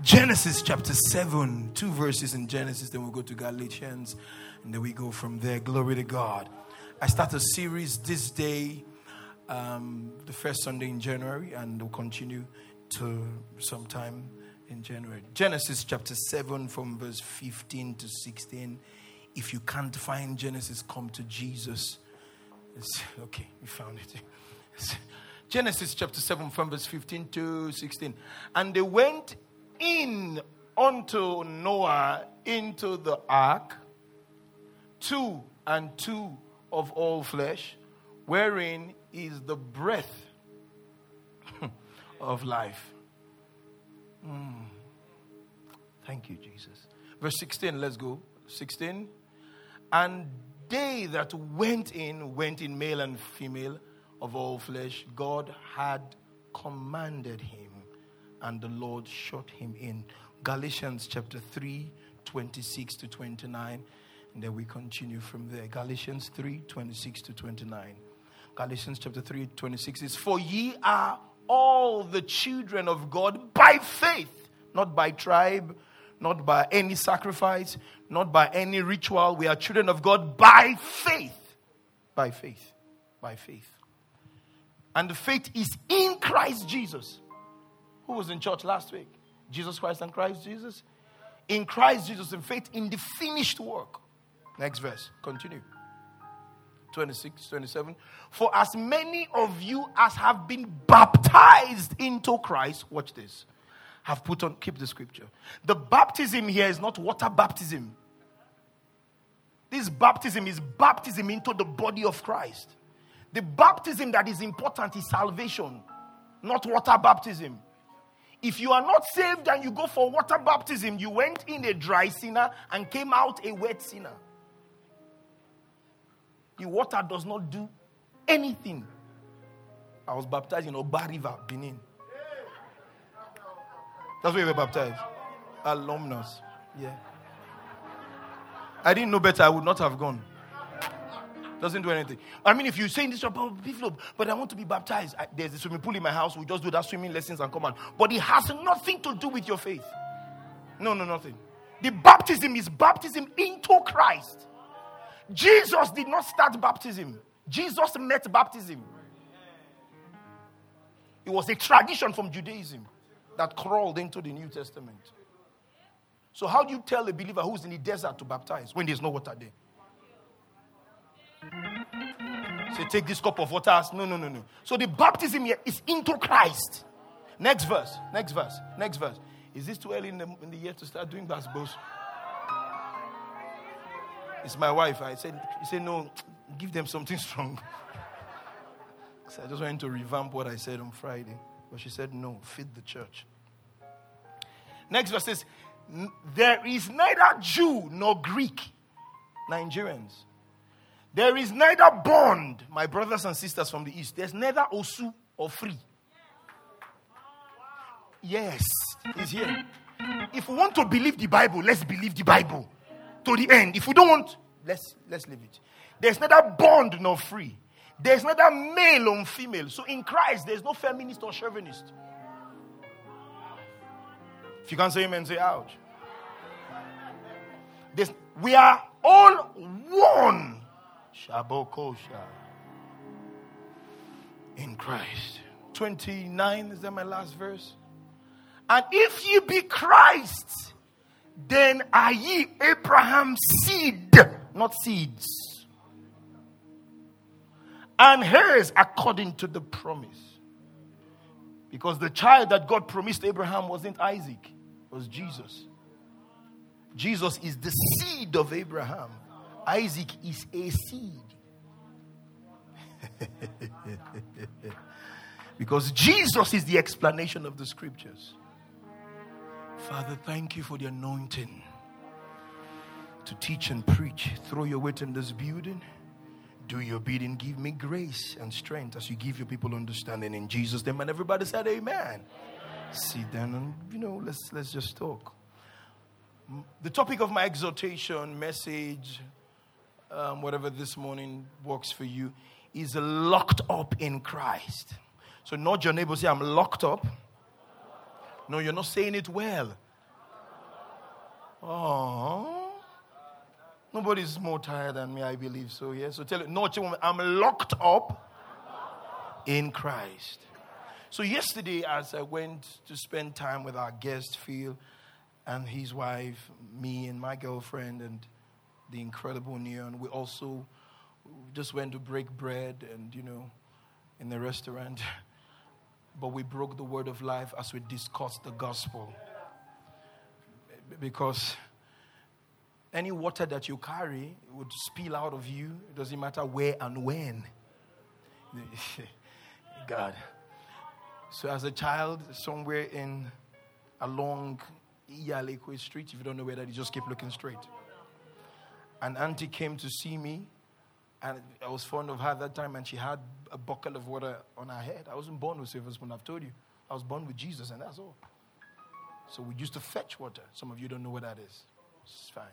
Genesis chapter 7, 2 verses in Genesis, then we'll go to Galatians, and then we go from there. Glory to God. I start a series this day, the first Sunday in January, and we'll continue to sometime in January. Genesis chapter 7 from verse 15 to 16. If you can't find Genesis, come to Jesus. It's, okay, you found it. It's, Genesis chapter 7 from verse 15 to 16. And they went in unto Noah into the ark, 2 and 2 of all flesh, wherein is the breath of life. Thank you, Jesus. Verse 16, let's go. 16. And they that went in male and female of all flesh. God had commanded him, and the Lord shut him in. Galatians chapter 3, 26 to 29. And then we continue from there. Galatians 3, 26 to 29. Galatians chapter 3, 26 is, for ye are all the children of God by faith, not by tribe, not by any sacrifice, not by any ritual. We are children of God by faith. By faith. By faith. And the faith is in Christ Jesus. Who was in church last week? Jesus Christ and Christ Jesus. In Christ Jesus, in faith, in the finished work. Next verse. Continue. 26, 27. For as many of you as have been baptized into Christ, watch this, have put on, keep the scripture. The baptism here is not water baptism. This baptism is baptism into the body of Christ. The baptism that is important is salvation, not water baptism. If you are not saved and you go for water baptism, you went in a dry sinner and came out a wet sinner. The water does not do anything. I was baptized in Oba River, Benin. That's where we were baptized. Alumnus. Yeah. I didn't know better. I would not have gone. Doesn't do anything. I mean, if you're saying this, but I want to be baptized. There's a swimming pool in my house. We just do that swimming lessons and come out. But it has nothing to do with your faith. No, nothing. The baptism is baptism into Christ. Jesus did not start baptism. Jesus met baptism. It was a tradition from Judaism that crawled into the New Testament. So how do you tell a believer who's in the desert to baptize when there's no water there? Say, take this cup of water. No. So the baptism here is into Christ. Next verse. Is this too early in the year to start doing that, boss? It's my wife. I said, no, give them something strong. So I just wanted to revamp what I said on Friday. But she said, no, feed the church. Next verse says, there is neither Jew nor Greek, Nigerians. There is neither bond, my brothers and sisters from the East. There's neither Osu or free. Yes, it's here. If we want to believe the Bible, let's believe the Bible to the end. If we don't want, let's leave it. There's neither bond nor free. There's neither male or female. So in Christ, there's no feminist or chauvinist. If you can't say amen, say ouch. We are all one. Shabokosha. In Christ. 29, is that my last verse? And if ye be Christ, then are ye Abraham's seed, not seeds, and heirs according to the promise. Because the child that God promised Abraham wasn't Isaac, it was Jesus. Jesus is the seed of Abraham. Isaac is a seed. Because Jesus is the explanation of the scriptures. Father, thank you for the anointing to teach and preach. Throw your weight in this building. Do your bidding. Give me grace and strength as you give your people understanding in Jesus' name. And everybody said amen. Amen. Sit down and, let's just talk. The topic of my exhortation, message, whatever this morning works for you, is locked up in Christ. So not your neighbor, say, I'm locked up. No, you're not saying it well. Oh, nobody's more tired than me, I believe so, yeah? So tell it, no, I'm locked up in Christ. So yesterday, as I went to spend time with our guest, Phil, and his wife, me and my girlfriend, and the incredible Neon, we also just went to break bread and, you know, in the restaurant. But we broke the word of life as we discussed the gospel. Because any water that you carry would spill out of you. It doesn't matter where and when. God. So as a child, somewhere along Eyalakei Street, if you don't know where that is, just keep looking straight. An auntie came to see me, and I was fond of her at that time, and she had a bucket of water on her head. I wasn't born with silver spoon, I've told you. I was born with Jesus, and that's all. So we used to fetch water. Some of you don't know what that is. It's fine.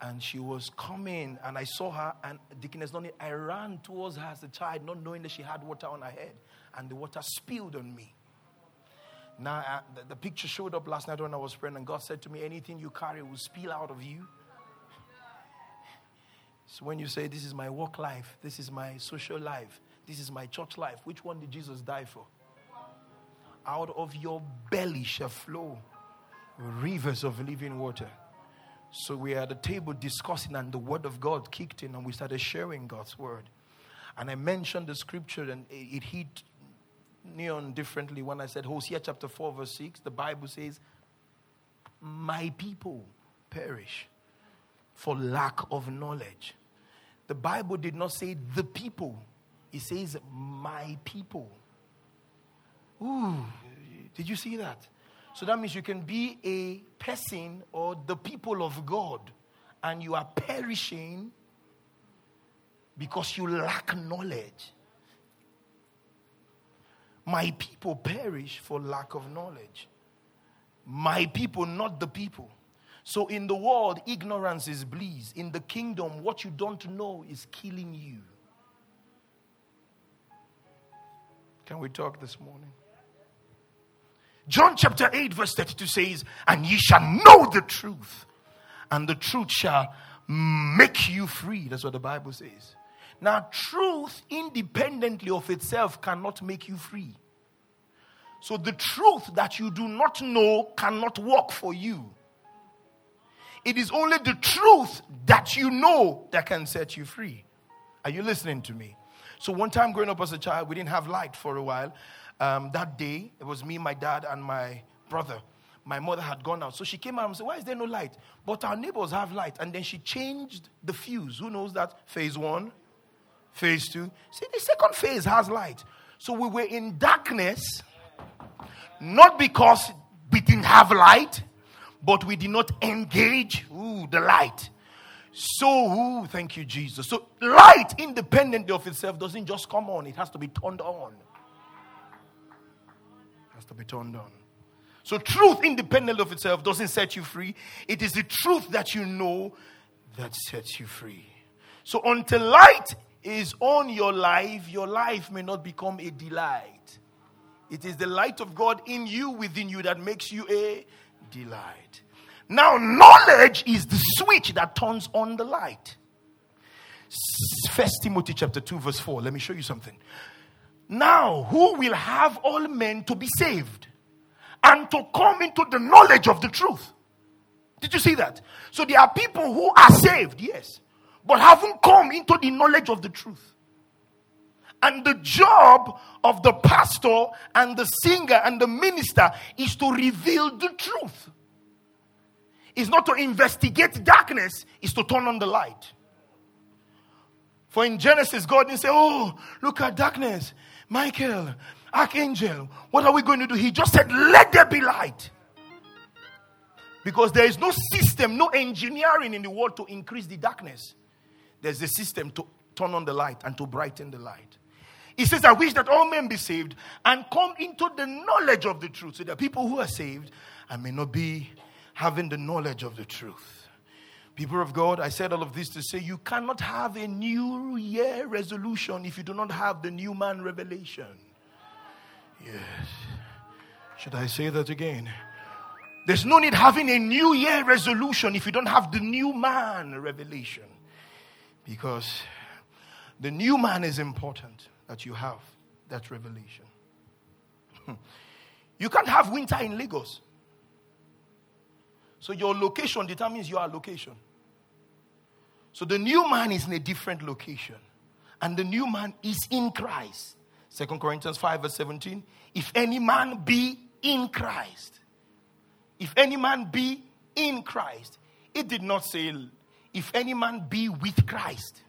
And she was coming, and I saw her, and Dickiness done it. I ran towards her as a child, not knowing that she had water on her head, and the water spilled on me. Now, the picture showed up last night when I was praying, and God said to me, anything you carry will spill out of you. So when you say, this is my work life, this is my social life, this is my church life, which one did Jesus die for? Out of your belly shall flow rivers of living water. So we are at the table discussing, and the word of God kicked in, and we started sharing God's word. And I mentioned the scripture, and it hit Neon differently when I said, Hosea chapter 4 verse 6, the Bible says, my people perish for lack of knowledge. The Bible did not say the people. It says my people. Ooh, did you see that? So that means you can be a person or the people of God, and you are perishing because you lack knowledge. My people perish for lack of knowledge. My people, not the people. So in the world, ignorance is bliss. In the kingdom, what you don't know is killing you. Can we talk this morning? John chapter 8 verse 32 says, and ye shall know the truth, and the truth shall make you free. That's what the Bible says. Now, truth independently of itself cannot make you free. So the truth that you do not know cannot work for you. It is only the truth that you know that can set you free. Are you listening to me? So one time growing up as a child, we didn't have light for a while. That day, it was me, my dad, and my brother. My mother had gone out. So she came out and said, why is there no light? But our neighbors have light. And then she changed the fuse. Who knows that? Phase 1. Phase 2. See, the second phase has light. So we were in darkness, not because we didn't have light, but we did not engage the light. So, thank you, Jesus. So light independently of itself doesn't just come on. It has to be turned on. So truth independent of itself doesn't set you free. It is the truth that you know that sets you free. So until light is on your life may not become a delight. It is the light of God in you, within you, that makes you a delight. Now, knowledge is the switch that turns on the light. 1 Timothy chapter 2 verse 4. Let me show you something. Now, who will have all men to be saved and to come into the knowledge of the truth? Did you see that? So there are people who are saved, yes, but haven't come into the knowledge of the truth. And the job of the pastor and the singer and the minister is to reveal the truth. It's not to investigate darkness, it's to turn on the light. For in Genesis, God didn't say, oh, look at darkness. Michael, archangel, what are we going to do? He just said, let there be light. Because there is no system, no engineering in the world to increase the darkness. There's a system to turn on the light and to brighten the light. He says, I wish that all men be saved and come into the knowledge of the truth. So there are people who are saved and may not be having the knowledge of the truth. People of God, I said all of this to say you cannot have a new year resolution if you do not have the new man revelation. Yes. Should I say that again? There's no need having a new year resolution if you don't have the new man revelation. Because the new man is important that you have that revelation. You can't have winter in Lagos. So your location determines your allocation. So the new man is in a different location. And the new man is in Christ. 2 Corinthians 5 verse 17. If any man be in Christ. If any man be in Christ. It did not say, if any man be with Christ.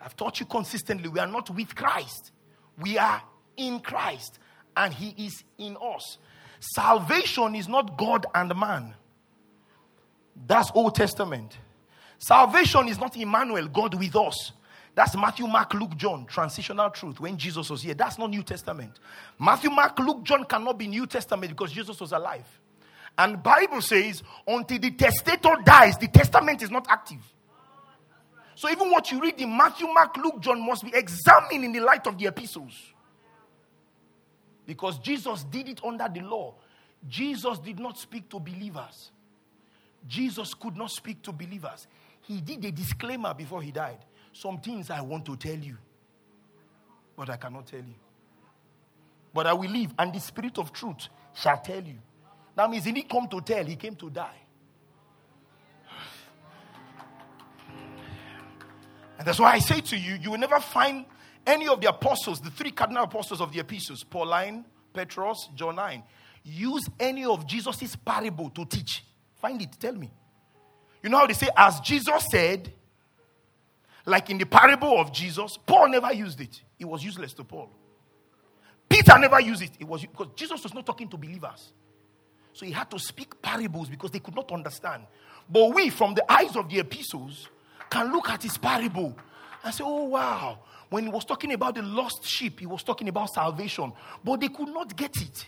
I've taught you consistently, we are not with Christ. We are in Christ. And he is in us. Salvation is not God and man. That's Old Testament. Salvation is not Emmanuel, God with us. That's Matthew, Mark, Luke, John. Transitional truth when Jesus was here. That's not New Testament. Matthew, Mark, Luke, John cannot be New Testament because Jesus was alive. And the Bible says, until the testator dies, the testament is not active. So even what you read in Matthew, Mark, Luke, John must be examined in the light of the epistles. Because Jesus did it under the law. Jesus did not speak to believers. Jesus could not speak to believers. He did a disclaimer before he died. Some things I want to tell you, but I cannot tell you. But I will live, and the Spirit of truth shall tell you. That means he didn't come to tell, he came to die. And that's why I say to you, you will never find any of the apostles, the three cardinal apostles of the epistles, Pauline, Petros, Johnine, use any of Jesus' parable to teach. Find it, tell me. You know how they say, as Jesus said, like in the parable of Jesus, Paul never used it. It was useless to Paul. Peter never used it. It was because Jesus was not talking to believers. So he had to speak parables because they could not understand. But we, from the eyes of the epistles, can look at his parable and say, oh wow, when he was talking about the lost sheep, he was talking about salvation. But they could not get it.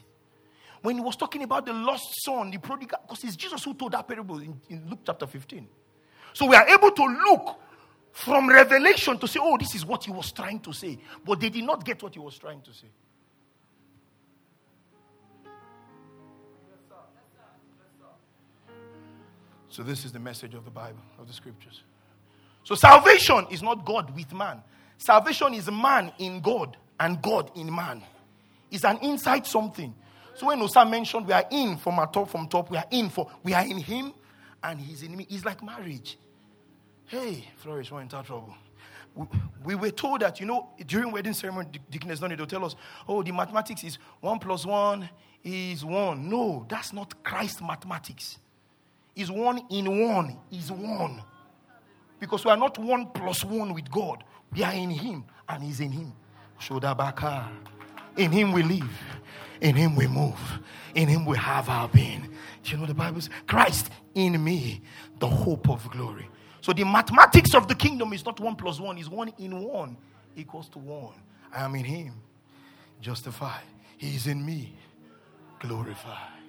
When he was talking about the lost son, the prodigal, because it's Jesus who told that parable in Luke chapter 15. So we are able to look from revelation to say, oh, this is what he was trying to say. But they did not get what he was trying to say. So this is the message of the Bible, of the scriptures. So salvation is not God with man. Salvation is man in God and God in man. It's an inside something. So when Osa mentioned, we are in from top, we are in him and he's in me. It's like marriage. Hey, Flourish, we're in trouble. We were told that, during wedding ceremony, Deaconess Donnie, they'll tell us, oh, the mathematics is 1 + 1 is 1. No, that's not Christ mathematics. It's 1 in 1 is 1. Because we are not 1 + 1 with God. We are in him and he's in him. Shodabaka. In him we live. In him we move. In him we have our being. Do you know the Bible says, Christ in me, the hope of glory. So the mathematics of the kingdom is not 1 + 1. It's 1 in 1 equals to 1. I am in him, justified. He is in me, glorified.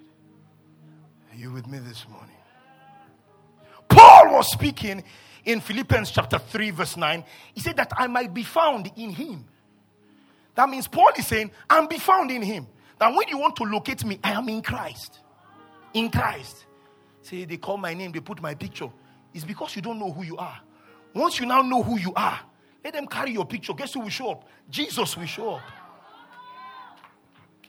Are you with me this morning? Paul was speaking in Philippians chapter 3 verse 9. He said that I might be found in him. That means Paul is saying, I'm be found in him. That when you want to locate me, I am in Christ. In Christ. See, they call my name, they put my picture. It's because you don't know who you are. Once you now know who you are, let them carry your picture. Guess who will show up? Jesus will show up.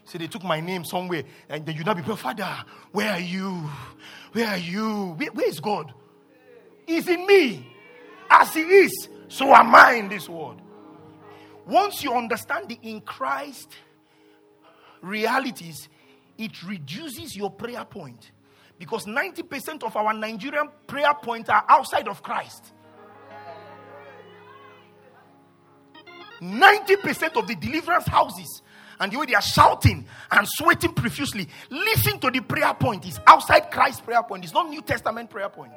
See, they took my name somewhere, and then you now be, Father, where are you? Where are you? Where is God? He's in me. As he is, so am I in this world. Once you understand the in Christ realities, it reduces your prayer point. Because 90% of our Nigerian prayer points are outside of Christ. 90% of the deliverance houses and the way they are shouting and sweating profusely, listen to the prayer point. It's outside Christ's prayer point. It's not New Testament prayer point.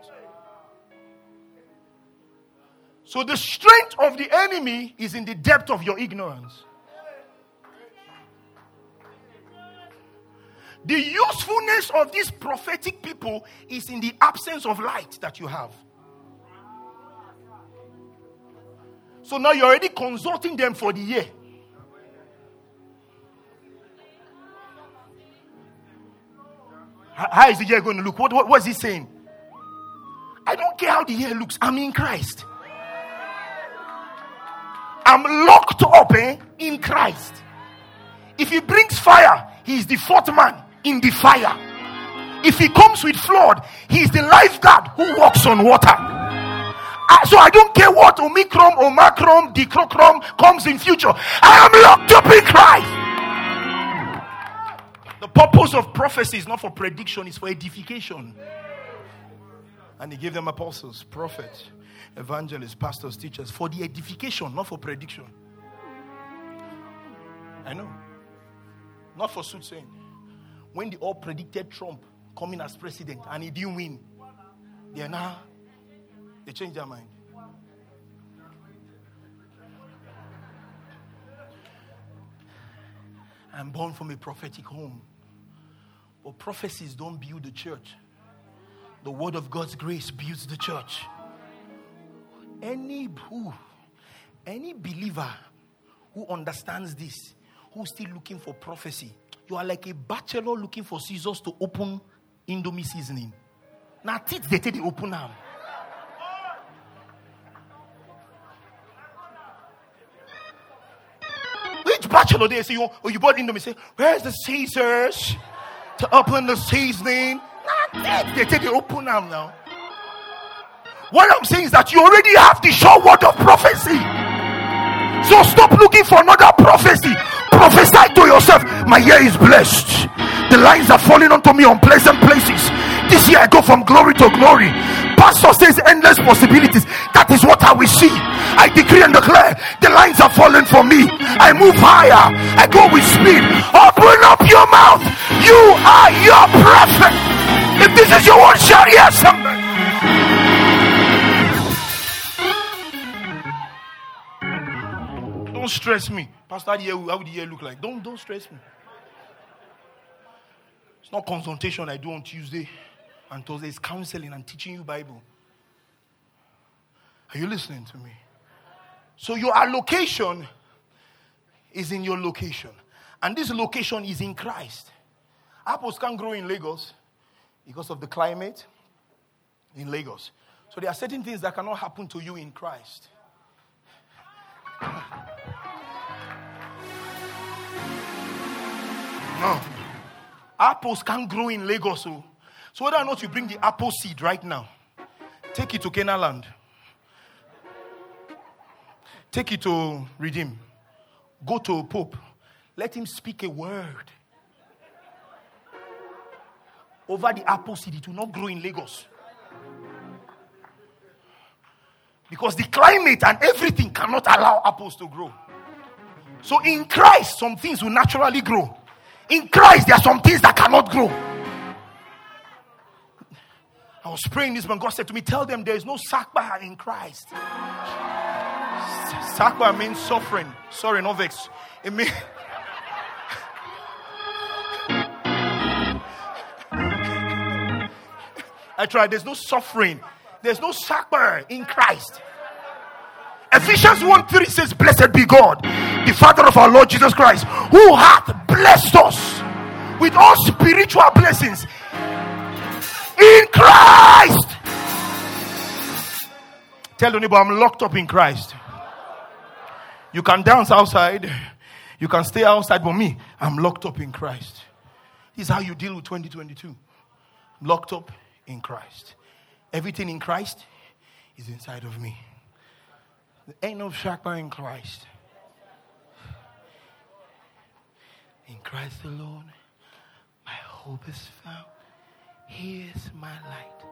So the strength of the enemy is in the depth of your ignorance. The usefulness of these prophetic people is in the absence of light that you have. So now you're already consulting them for the year. How is the year going to look? What is he saying? I don't care how the year looks. I'm in Christ. I'm locked up in Christ. If he brings fire, he is the fourth man in the fire. If he comes with flood, he is the lifeguard who walks on water. So I don't care what Omicron, Omacron, Dicrocron comes in future. I am locked up in Christ. The purpose of prophecy is not for prediction, it's for edification. And he gave them apostles, prophets, evangelists, pastors, teachers for the edification, not for prediction. I know. Not for soothsaying. When they all predicted Trump coming as president and he didn't win, they changed their mind. I'm born from a prophetic home. But prophecies don't build the church. The word of God's grace builds the church. Any believer who understands this, who's still looking for prophecy, you are like a bachelor looking for scissors to open Indomie seasoning. Now, teach they take the open arm. Which bachelor they say, you bought Indomie, say, where's the scissors to open the seasoning? Now, they take the open arm now. What I'm saying is that you already have the sure word of prophecy. So stop looking for another prophecy. Prophesy to yourself. My year is blessed. The lines are falling onto me on pleasant places. This year I go from glory to glory. Pastor says endless possibilities. That is what I will see. I decree and declare. The lines are falling for me. I move higher. I go with speed. Open up your mouth. You are your prophet. If this is your word, shall hear something. Don't stress me, Pastor. How would the year look like? Don't stress me. It's not consultation I do on Tuesday and Thursday. It's counseling and teaching you Bible. Are you listening to me? So your allocation is in your location, and this location is in Christ. Apples can't grow in Lagos because of the climate in Lagos. So there are certain things that cannot happen to you in Christ. No. Apples can't grow in Lagos. So whether or not you bring the apple seed right now, take it to Canaanland. Take it to Redeem. Go to Pope. Let him speak a word. Over the apple seed, it will not grow in Lagos. Because the climate and everything cannot allow apples to grow. So in Christ, some things will naturally grow. In Christ, there are some things that cannot grow. I was praying this when God said to me, tell them there is no sakpa in Christ. Sakpa means suffering. Sorry, no vex. It means... I tried. There's no suffering. There's no sakpa in Christ. Ephesians 1:3 says, blessed be God, the Father of our Lord Jesus Christ, who hath blessed us with all spiritual blessings in Christ. Tell your neighbor, I'm locked up in Christ. You can dance outside, you can stay outside, but me, I'm locked up in Christ. This is how you deal with 2022. Locked up in Christ. Everything in Christ is inside of me. There ain't no shakpa in Christ. In Christ alone, my hope is found. He is my light,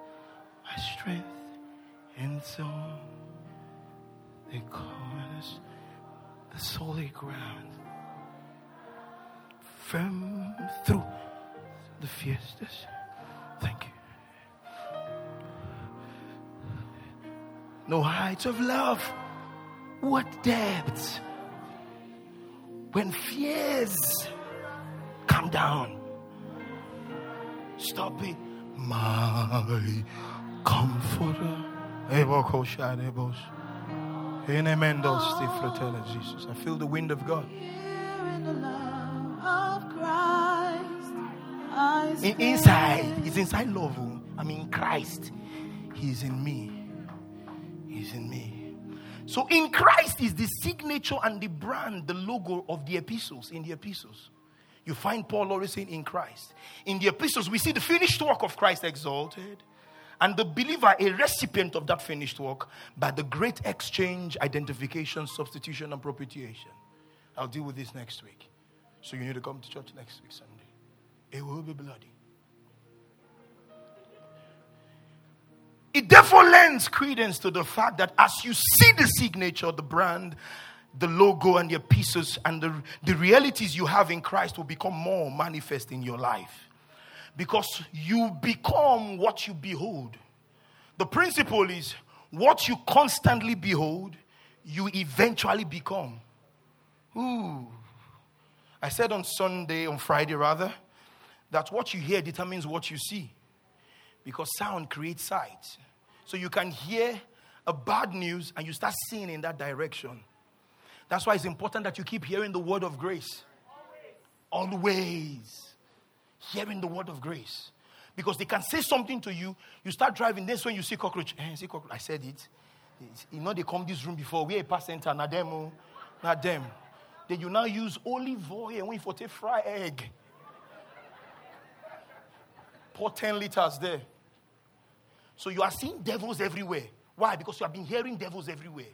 my strength, and song. They corners, the solid ground. Firm through the fierceness. Thank you. No heights of love. What depths? When fears come down. Stop it. My comforter. I feel the wind of God. Here in the love of Christ, It's inside love. I'm in Christ. He's in me. He's in me. So in Christ is the signature and the brand, the logo of the epistles. In the epistles, you find Paul always saying in Christ. In the epistles, we see the finished work of Christ exalted, and the believer a recipient of that finished work by the great exchange, identification, substitution, and propitiation. I'll deal with this next week. So you need to come to church next week, Sunday. It will be bloody. It therefore lends credence to the fact that as you see the signature, the brand, the logo, and the pieces, and the realities you have in Christ will become more manifest in your life. Because you become what you behold. The principle is what you constantly behold, you eventually become. Ooh. I said on Friday, that what you hear determines what you see. Because sound creates sight. So you can hear a bad news and you start seeing in that direction. That's why it's important that you keep hearing the word of grace. Always. Hearing the word of grace. Because they can say something to you. You start driving. That's when you see cockroach. I said it. You know they come this room before. We're a past center. Not them. Then you now use olive oil when you for fry egg. Pour 10 liters there. So you are seeing devils everywhere. Why? Because you have been hearing devils everywhere.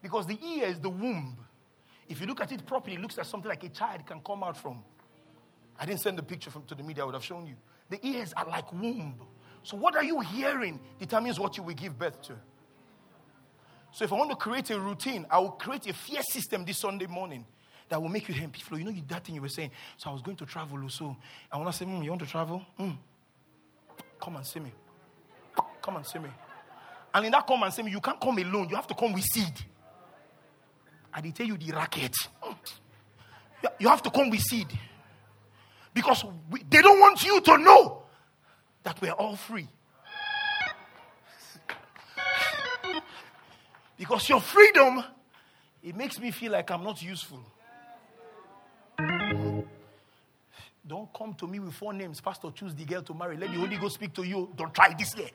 Because the ear is the womb. If you look at it properly, it looks like something like a child can come out from. I didn't send the picture to the media. I would have shown you. The ears are like womb. So what are you hearing determines what you will give birth to. So if I want to create a routine, I will create a fear system this Sunday morning that will make you happy. Flo, you know that thing you were saying. So I was going to travel, so I want to say, you want to travel? Come and see me. Come and see me. And in that come and see me, you can't come alone. You have to come with seed. I did tell you the racket. You have to come with seed. Because they don't want you to know that we're all free. Because your freedom, it makes me feel like I'm not useful. Don't come to me with 4 names. Pastor, choose the girl to marry. Let the Holy Ghost speak to you. Don't try this year.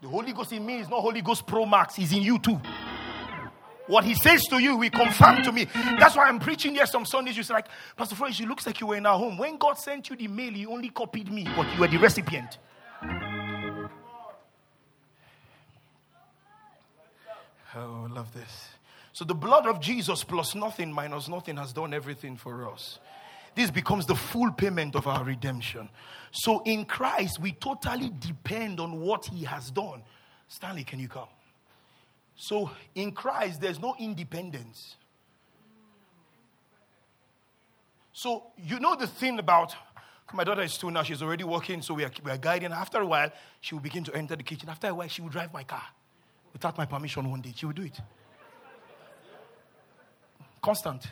The Holy Ghost in me is not Holy Ghost Pro Max. He's in you too. What he says to you, he confirmed to me. That's why I'm preaching here some Sundays. You say like, Pastor Flourish, it looks like you were in our home. When God sent you the mail, he only copied me. But you were the recipient. Oh, I love this. So the blood of Jesus plus nothing minus nothing has done everything for us. This becomes the full payment of our redemption. So in Christ, we totally depend on what he has done. Stanley, can you come? So in Christ, there's no independence. So you know the thing about... My daughter is 2 now. She's already working, so we are guiding. After a while, she will begin to enter the kitchen. After a while, she will drive my car. Without my permission one day, she will do it. Constant.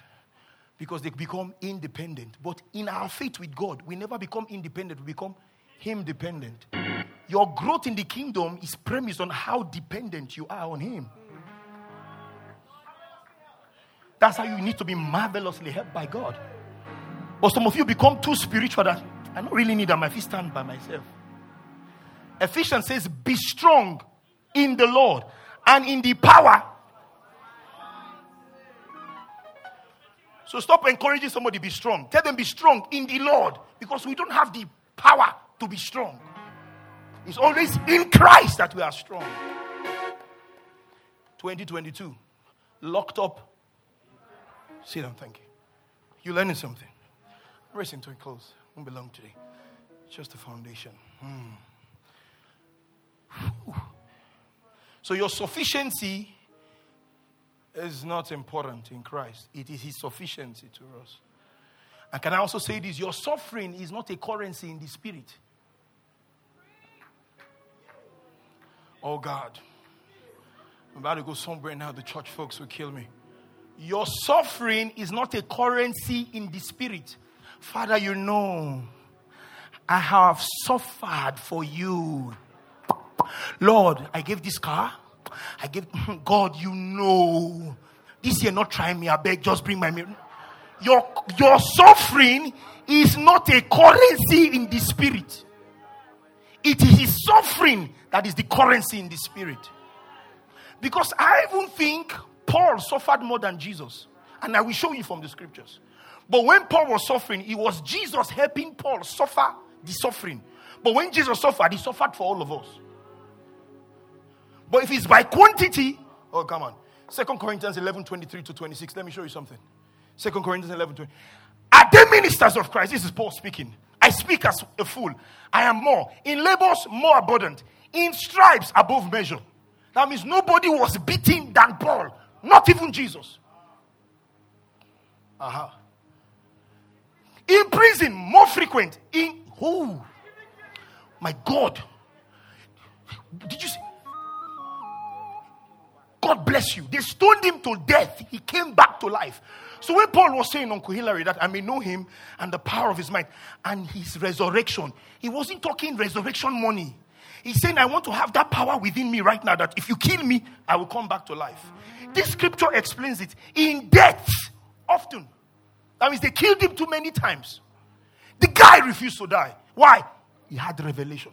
Because they become independent. But in our faith with God, we never become independent. We become Him dependent. Your growth in the kingdom is premised on how dependent you are on Him. That's how you need to be marvelously helped by God. But some of you become too spiritual that I don't really need that. I feel stand by myself. Ephesians says, be strong in the Lord and in the power. So stop encouraging somebody to be strong. Tell them be strong in the Lord. Because we don't have the power to be strong. It's always in Christ that we are strong. 2022. Locked up. Sit down, thank you. You're learning something. Rest into a close. Won't be long today. Just the foundation. So your sufficiency is not important in Christ. It is His sufficiency to us. And can I also say this? Your suffering is not a currency in the spirit. Oh God. I'm about to go somewhere now. The church folks will kill me. Your suffering is not a currency in the spirit. Father, you know, I have suffered for you. Lord, I gave this car. I gave God, you know. This year, not trying me. I beg, just bring my mirror. Your suffering is not a currency in the spirit. It is his suffering that is the currency in the spirit. Because I even think Paul suffered more than Jesus. And I will show you from the scriptures. But when Paul was suffering, it was Jesus helping Paul suffer the suffering. But when Jesus suffered, he suffered for all of us. But if it's by quantity, oh, come on. 2 Corinthians 11:23-26. Let me show you something. 2 Corinthians 11:20. Are they ministers of Christ? This is Paul speaking. I speak as a fool. I am more. In labors, more abundant. In stripes, above measure. That means nobody was beaten than Paul. Not even Jesus. Aha. In prison, more frequent. In, oh, my God. Did you see? God bless you. They stoned him to death. He came back to life. So when Paul was saying, Uncle Hillary, that I may know him and the power of his might and his resurrection, he wasn't talking resurrection money. He's saying, I want to have that power within me right now that if you kill me, I will come back to life. This scripture explains it. In death, often. That means they killed him too many times. The guy refused to die. Why? He had revelation.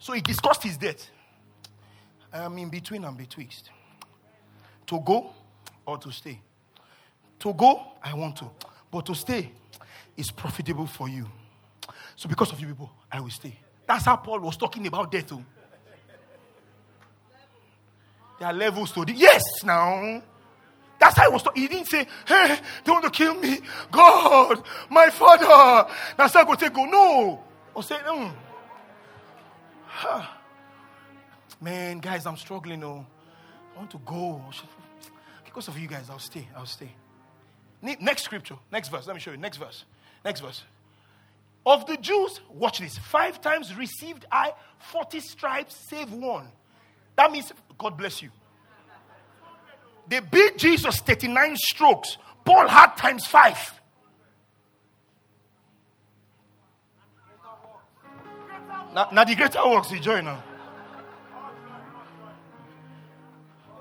So he discussed his death. I am in between and betwixt. To go or to stay. To go, I want to. But to stay is profitable for you. So because of you people, I will stay. That's how Paul was talking about death. Oh. There are levels to this. Yes, now. That's how he was talking. He didn't say, hey, they want to kill me. God, my father. Now I go say, go. No. Or say, Man, guys, I'm struggling. Oh, I want to go. Because of you guys, I'll stay. Next scripture. Next verse. Let me show you. Next verse. Of the Jews, watch this. 5 times received I 40 stripes, save one. That means, God bless you. They beat Jesus 39 strokes. Paul had times 5. Now the greater works, he joined now.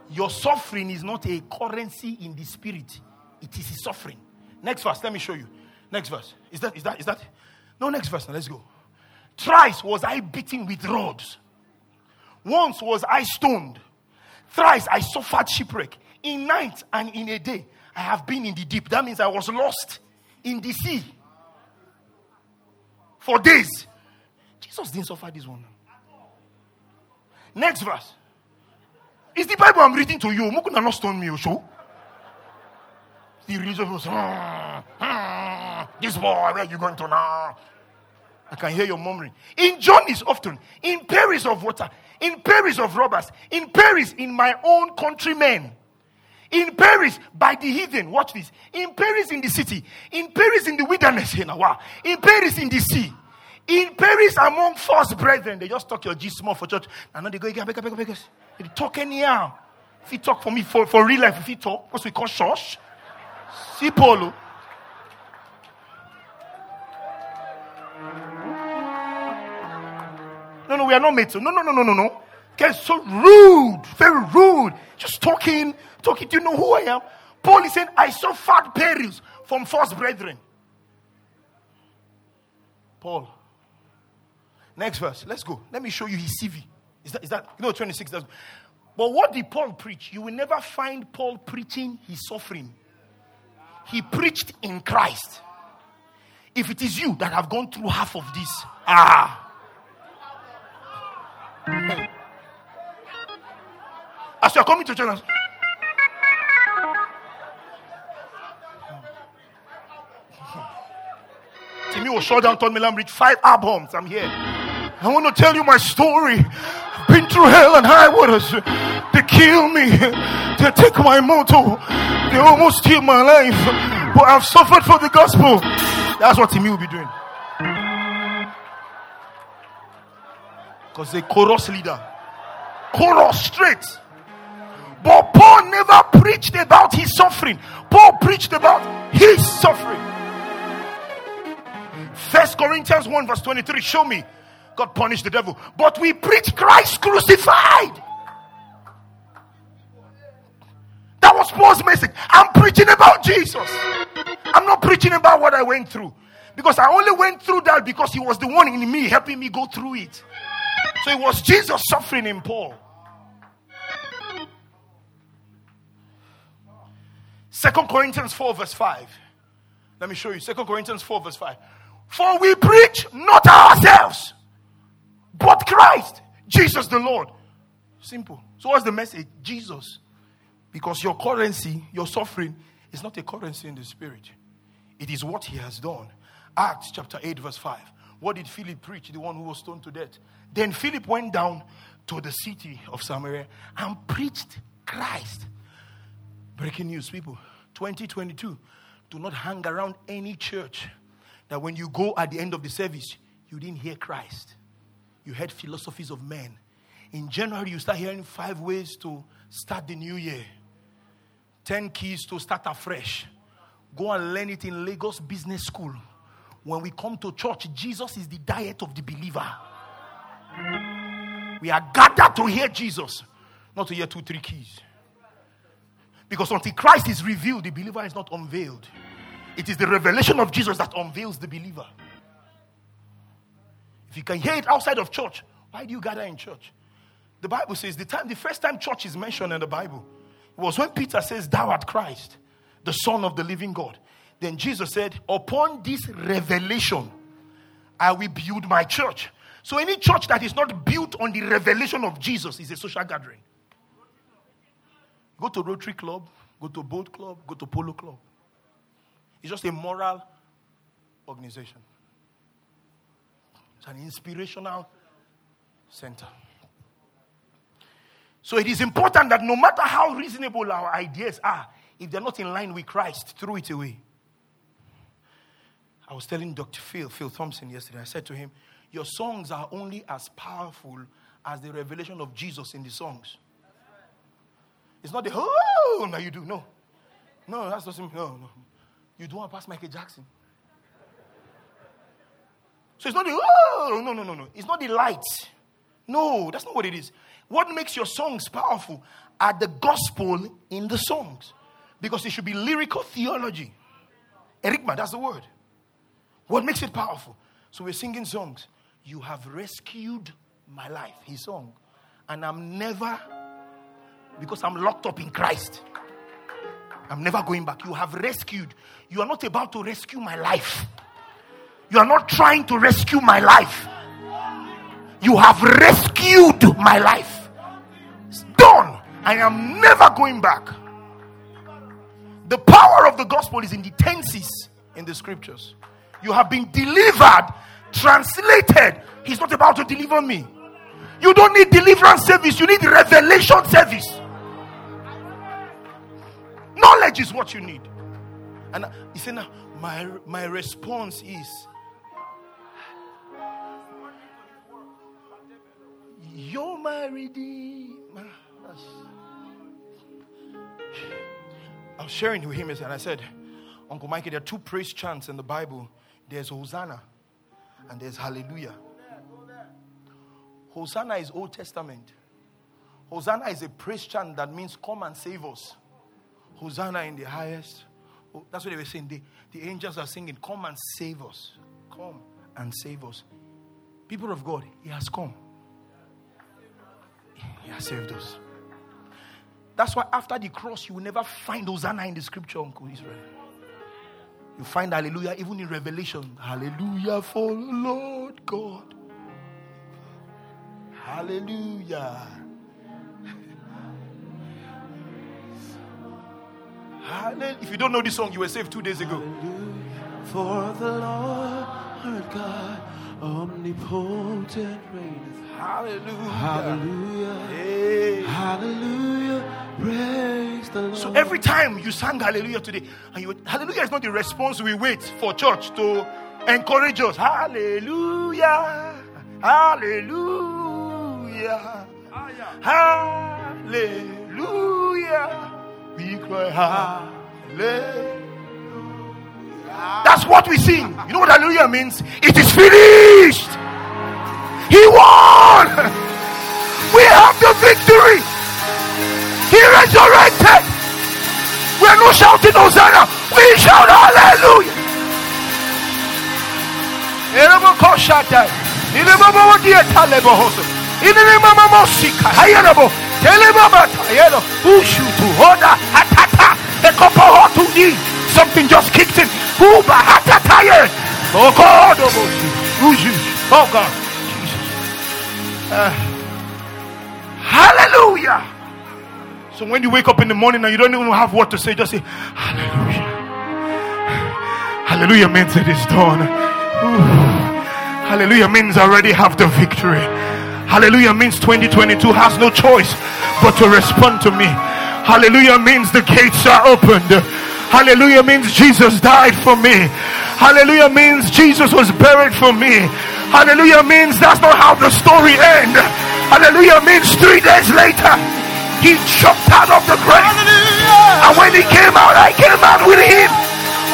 Your suffering is not a currency in the spirit. It is a suffering. Next verse. Let me show you. Next verse. Is that? No, next verse. Now let's go. Thrice was I beaten with rods. Once was I stoned. Thrice I suffered shipwreck. In night and in a day, I have been in the deep. That means I was lost in the sea. For days. Jesus didn't suffer this one. Next verse. It's the Bible I'm reading to you. Mukuna not stone me, show. The religion was, this boy, where are you going to now? I can hear your murmuring. In journeys often, in perils of water, in perils of robbers, in perils in my own countrymen, in perils by the heathen. Watch this. In perils in the city, in perils in the wilderness, in perils in the sea. In Paris, among false brethren, they just talk your G small for church. And now they go, they talk anyhow. If you talk for me, for real life, if you talk, because we call church. See, Paulo. No, we are not made to. No. Okay, so rude, very rude. Just talking. Do you know who I am? Paul is saying, I suffered perils from false brethren. Paul. Next verse. Let's go. Let me show you his CV. Is that 26? That's, but what did Paul preach? You will never find Paul preaching his suffering. He preached in Christ. If it is you that have gone through half of this, as you are coming to church, Timmy was shut down. Told me I'm rich. 5 albums. I'm here. I want to tell you my story. I've been through hell and high waters. They kill me. They take my motto. They almost kill my life. But I've suffered for the gospel. That's what Timmy will be doing. Because the chorus leader. Chorus straight. But Paul never preached about his suffering. Paul preached about his suffering. 1 Corinthians 1:23. Show me. God punished the devil. But we preach Christ crucified. That was gospel's message. I'm preaching about Jesus. I'm not preaching about what I went through. Because I only went through that because he was the one in me helping me go through it. So it was Jesus suffering in Paul. 2 Corinthians 4 verse 5. Let me show you. 2 Corinthians 4 verse 5. For we preach not ourselves, but Christ, Jesus the Lord. Simple. So what's the message? Jesus. Because your currency, your suffering, is not a currency in the spirit. It is what he has done. Acts chapter 8 verse 5. What did Philip preach? The one who was stoned to death. Then Philip went down to the city of Samaria and preached Christ. Breaking news, people. 2022. Do not hang around any church that when you go at the end of the service, you didn't hear Christ. You heard philosophies of men. In January, you start hearing 5 ways to start the new year. 10 keys to start afresh. Go and learn it in Lagos Business School. When we come to church, Jesus is the diet of the believer. We are gathered to hear Jesus, not to hear 2-3 keys. Because until Christ is revealed, the believer is not unveiled. It is the revelation of Jesus that unveils the believer. If you can hear it outside of church, why do you gather in church? The Bible says the first time church is mentioned in the Bible was when Peter says, "Thou art Christ, the Son of the living God." Then Jesus said, "Upon this revelation, I will build my church." So any church that is not built on the revelation of Jesus is a social gathering. Go to Rotary Club, go to Boat Club, go to Polo Club. It's just a moral organization. It's an inspirational center. So it is important that no matter how reasonable our ideas are, if they're not in line with Christ, throw it away. I was telling Dr. Phil Thompson yesterday, I said to him, your songs are only as powerful as the revelation of Jesus in the songs. It's not the, oh, now you do. No. No, that's not simple. No. You don't want to pass Michael Jackson. So it's not the, oh, no. It's not the lights. No, that's not what it is. What makes your songs powerful are the gospel in the songs. Because it should be lyrical theology. Erigma, that's the word. What makes it powerful? So we're singing songs. You have rescued my life, his song. And I'm never, because I'm locked up in Christ. I'm never going back. You have rescued. You are not about to rescue my life. You are not trying to rescue my life. You have rescued my life. It's done. I am never going back. The power of the gospel is in the tenses in the scriptures. You have been delivered, translated. He's not about to deliver me. You don't need deliverance service. You need revelation service. Knowledge is what you need. And he said, now, my response is, you're my Redeemer. I was sharing with him and I said, Uncle Mikey, there are 2 praise chants in the Bible. There's Hosanna and there's Hallelujah. Hosanna is Old Testament. Hosanna is a praise chant that means come and save us. Hosanna in the highest. Oh, that's what they were saying. The angels are singing, come and save us. Come and save us. People of God, he has come. He has saved us. That's why after the cross, you will never find Hosanna in the scripture, Uncle Israel. You find Hallelujah even in Revelation. Hallelujah for the Lord God. Hallelujah. Hallelujah. If you don't know this song, you were saved 2 days ago. Hallelujah for the Lord God, omnipotent reigneth. Hallelujah. Hallelujah. Hey. Hallelujah. Praise the Lord. So every time you sang Hallelujah today, and Hallelujah is not the response we wait for church to encourage us. Hallelujah. Hallelujah. Hallelujah. We cry hallelujah. That's what we sing. You know what hallelujah means? It is finished. He won. We have the victory. He resurrected. We are not shouting Hosanna. We shout Hallelujah. Something just kicked in. Oh God, oh God, Jesus. Hallelujah. So when you wake up in the morning and you don't even have what to say, just say Hallelujah. Hallelujah means it is done. Ooh. Hallelujah means I already have the victory. Hallelujah means 2022 has no choice but to respond to me. Hallelujah means the gates are opened. Hallelujah means Jesus died for me. Hallelujah means Jesus was buried for me. Hallelujah means that's not how the story ends. Hallelujah means 3 days later he jumped out of the grave. Hallelujah. And when he came out, I came out with him.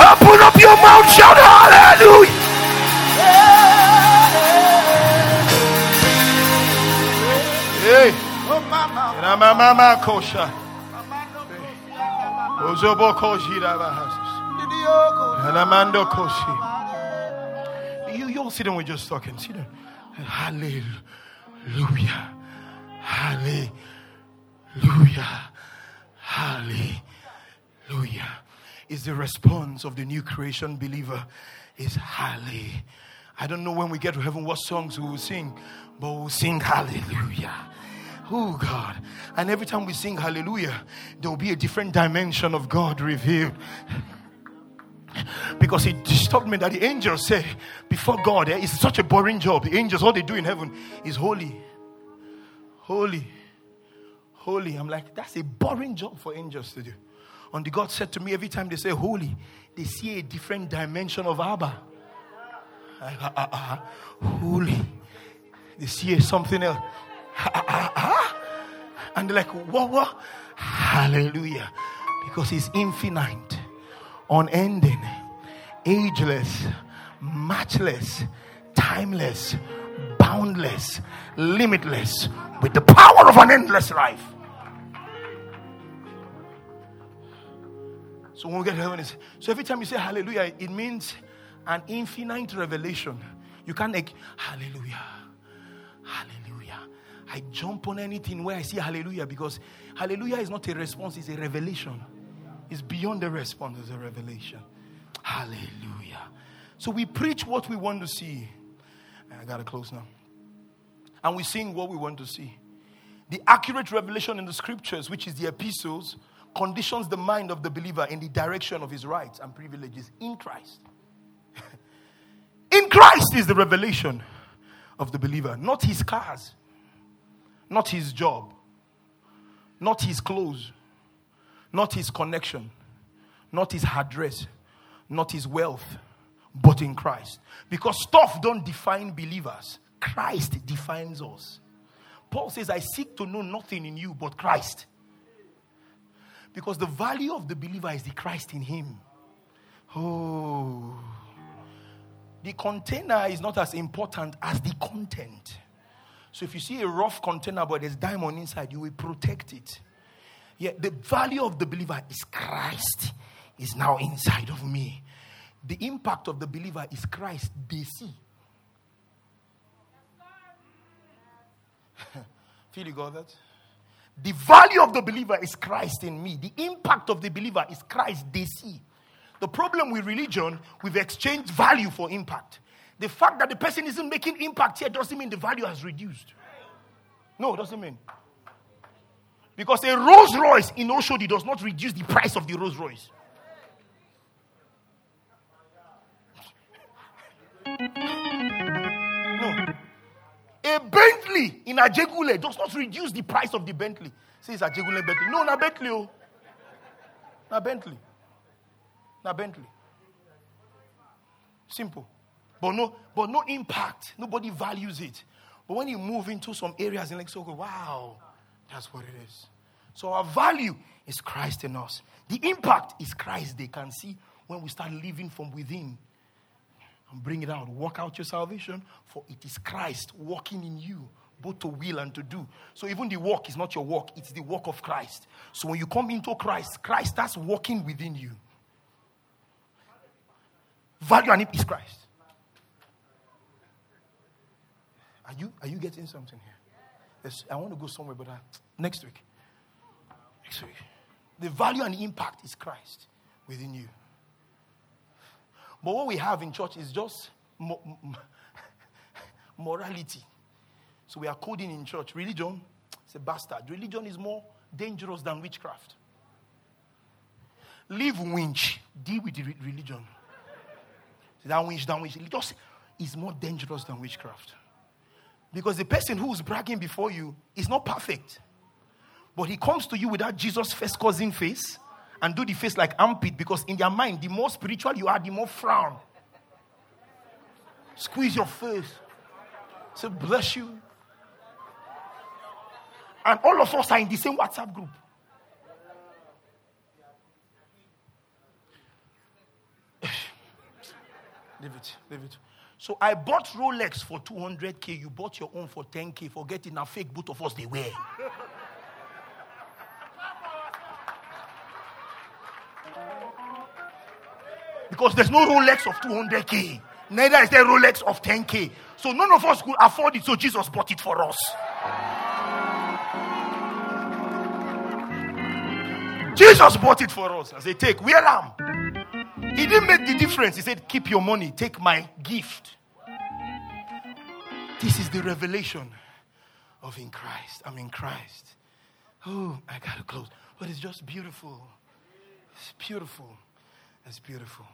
Open up your mouth, shout hallelujah. Hey. You all sit down, we're just talking. Sit down. Hallelujah. Hallelujah. Hallelujah. Hallelujah. Is the response of the new creation believer is hallelujah. I don't know when we get to heaven what songs we will sing, but we'll sing hallelujah. Oh God. And every time we sing hallelujah, there will be a different dimension of God revealed. Because it disturbed me that the angels say before God, it's such a boring job. The angels, all they do in heaven is holy, holy, holy. I'm like, that's a boring job for angels to do. And God said to me, every time they say holy, they see a different dimension of Abba. Holy. They see something else. And they're like, what? Hallelujah. Because he's infinite, unending, ageless, matchless, timeless, boundless, limitless, with the power of an endless life. So when we get to heaven, so every time you say hallelujah, it means an infinite revelation. You can't like hallelujah, hallelujah. I jump on anything where I see hallelujah, because hallelujah is not a response, it's a revelation. It's beyond the response, it's a revelation. Hallelujah. So we preach what we want to see. I gotta close now. And we sing what we want to see. The accurate revelation in the scriptures, which is the epistles, conditions the mind of the believer in the direction of his rights and privileges in Christ. In Christ is the revelation of the believer. Not his cars, not his job, not his clothes, not his connection, not his address, not his wealth, but in Christ. Because stuff don't define believers. Christ defines us. Paul says, I seek to know nothing in you but Christ. Because the value of the believer is the Christ in him. Oh. The container is not as important as the content. So if you see a rough container but there's diamond inside, you will protect it. Yeah, the value of the believer is Christ is now inside of me. The impact of the believer is Christ they see. Feel you got that? The value of the believer is Christ in me. The impact of the believer is Christ they see. The problem with religion, we've exchanged value for impact. The fact that the person isn't making impact here doesn't mean the value has reduced. No, it doesn't mean. Because a Rolls Royce in Oshodi does not reduce the price of the Rolls Royce. No. A Bentley in Ajegunle does not reduce the price of the Bentley. Say it's Ajegunle Bentley. No, na Bentley. Oh. Na Bentley. Na Bentley. Simple. But no impact. Nobody values it. But when you move into some areas in Lagos, wow, that's what it is. So our value is Christ in us. The impact is Christ they can see when we start living from within. And bring it out. Work out your salvation, for it is Christ working in you, both to will and to do. So even the work is not your work. It's the work of Christ. So when you come into Christ starts working within you. Value and it is Christ. Are you getting something here? Yes, I want to go somewhere, but next week. Next week. The value and the impact is Christ within you. But what we have in church is just morality. So we are coding in church. Religion is a bastard. Religion is more dangerous than witchcraft. Leave winch. Deal with the religion. That winch. Just is more dangerous than witchcraft. Because the person who is bragging before you is not perfect. But he comes to you with that Jesus first cousin face and do the face like armpit, because in their mind, the more spiritual you are, the more frown. Squeeze your face. Say, bless you. And all of us are in the same WhatsApp group. Leave it. So I bought Rolex for 200K. You bought your own for 10K. Forget it. Now fake both of us, they wear. Because there's no Rolex of 200K. Neither is there Rolex of 10K. So none of us could afford it. So Jesus bought it for us. Jesus bought it for us. I say, take. Wear them. He didn't make the difference. He said, keep your money. Take my gift. This is the revelation of in Christ. I'm in Christ. Oh, I got to close. But it's just beautiful. It's beautiful. It's beautiful.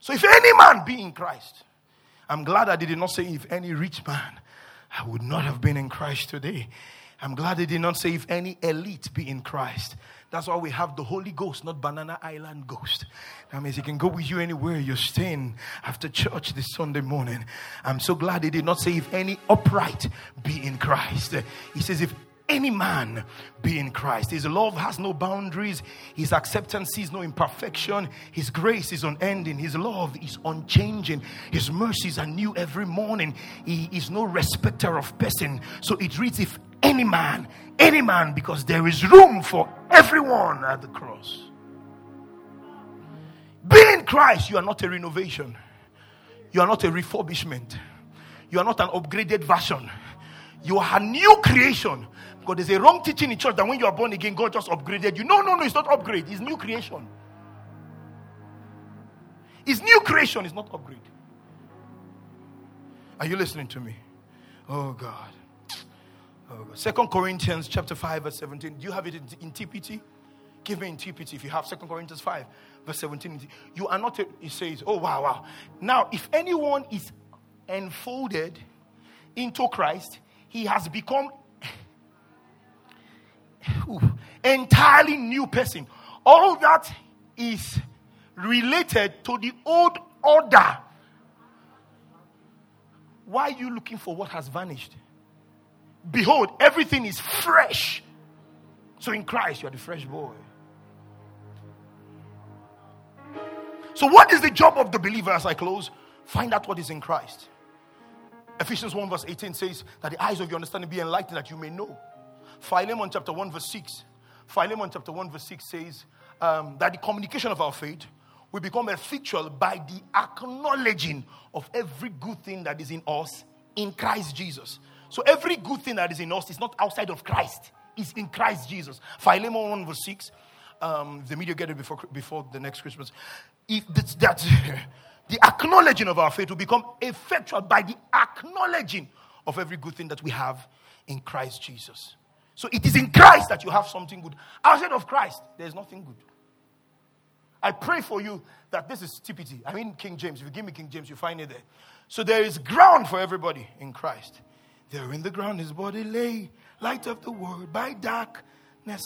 So if any man be in Christ, I'm glad I did not say if any rich man, I would not have been in Christ today. I'm glad they did not say if any elite be in Christ. That's why we have the Holy Ghost, not Banana Island Ghost. That means he can go with you anywhere you're staying after church this Sunday morning. I'm so glad they did not say if any upright be in Christ. He says if any man be in Christ. His love has no boundaries. His acceptance sees no imperfection. His grace is unending. His love is unchanging. His mercies are new every morning. He is no respecter of person. So it reads if any man, because there is room for everyone at the cross. Being in Christ, you are not a renovation. You are not a refurbishment. You are not an upgraded version. You are a new creation. Because there's a wrong teaching in church that when you are born again, God just upgraded you. No, it's not upgrade. It's new creation. It's new creation. It's not upgrade. Are you listening to me? Oh, God. 2 Corinthians chapter 5 verse 17. Do you have it in TPT? Give me in TPT if you have 2 Corinthians 5 verse 17. You are not, it says, oh wow. Now, if anyone is enfolded into Christ, he has become entirely new person. All that is related to the old order. Why are you looking for what has vanished? Behold, everything is fresh. So in Christ, you are the fresh boy. So what is the job of the believer as I close? Find out what is in Christ. Ephesians 1 verse 18 says that the eyes of your understanding be enlightened that you may know. Philemon chapter 1 verse 6. Philemon chapter 1 verse 6 says that the communication of our faith will become effectual by the acknowledging of every good thing that is in us in Christ Jesus. So every good thing that is in us is not outside of Christ. It's in Christ Jesus. Philemon 1 verse 6. The media get it before the next Christmas. If that the acknowledging of our faith will become effectual by the acknowledging of every good thing that we have in Christ Jesus. So it is in Christ that you have something good. Outside of Christ, there is nothing good. I pray for you that this is TPT. I mean King James. If you give me King James, you find it there. So there is ground for everybody in Christ. There in the ground his body lay, light of the world, by darkness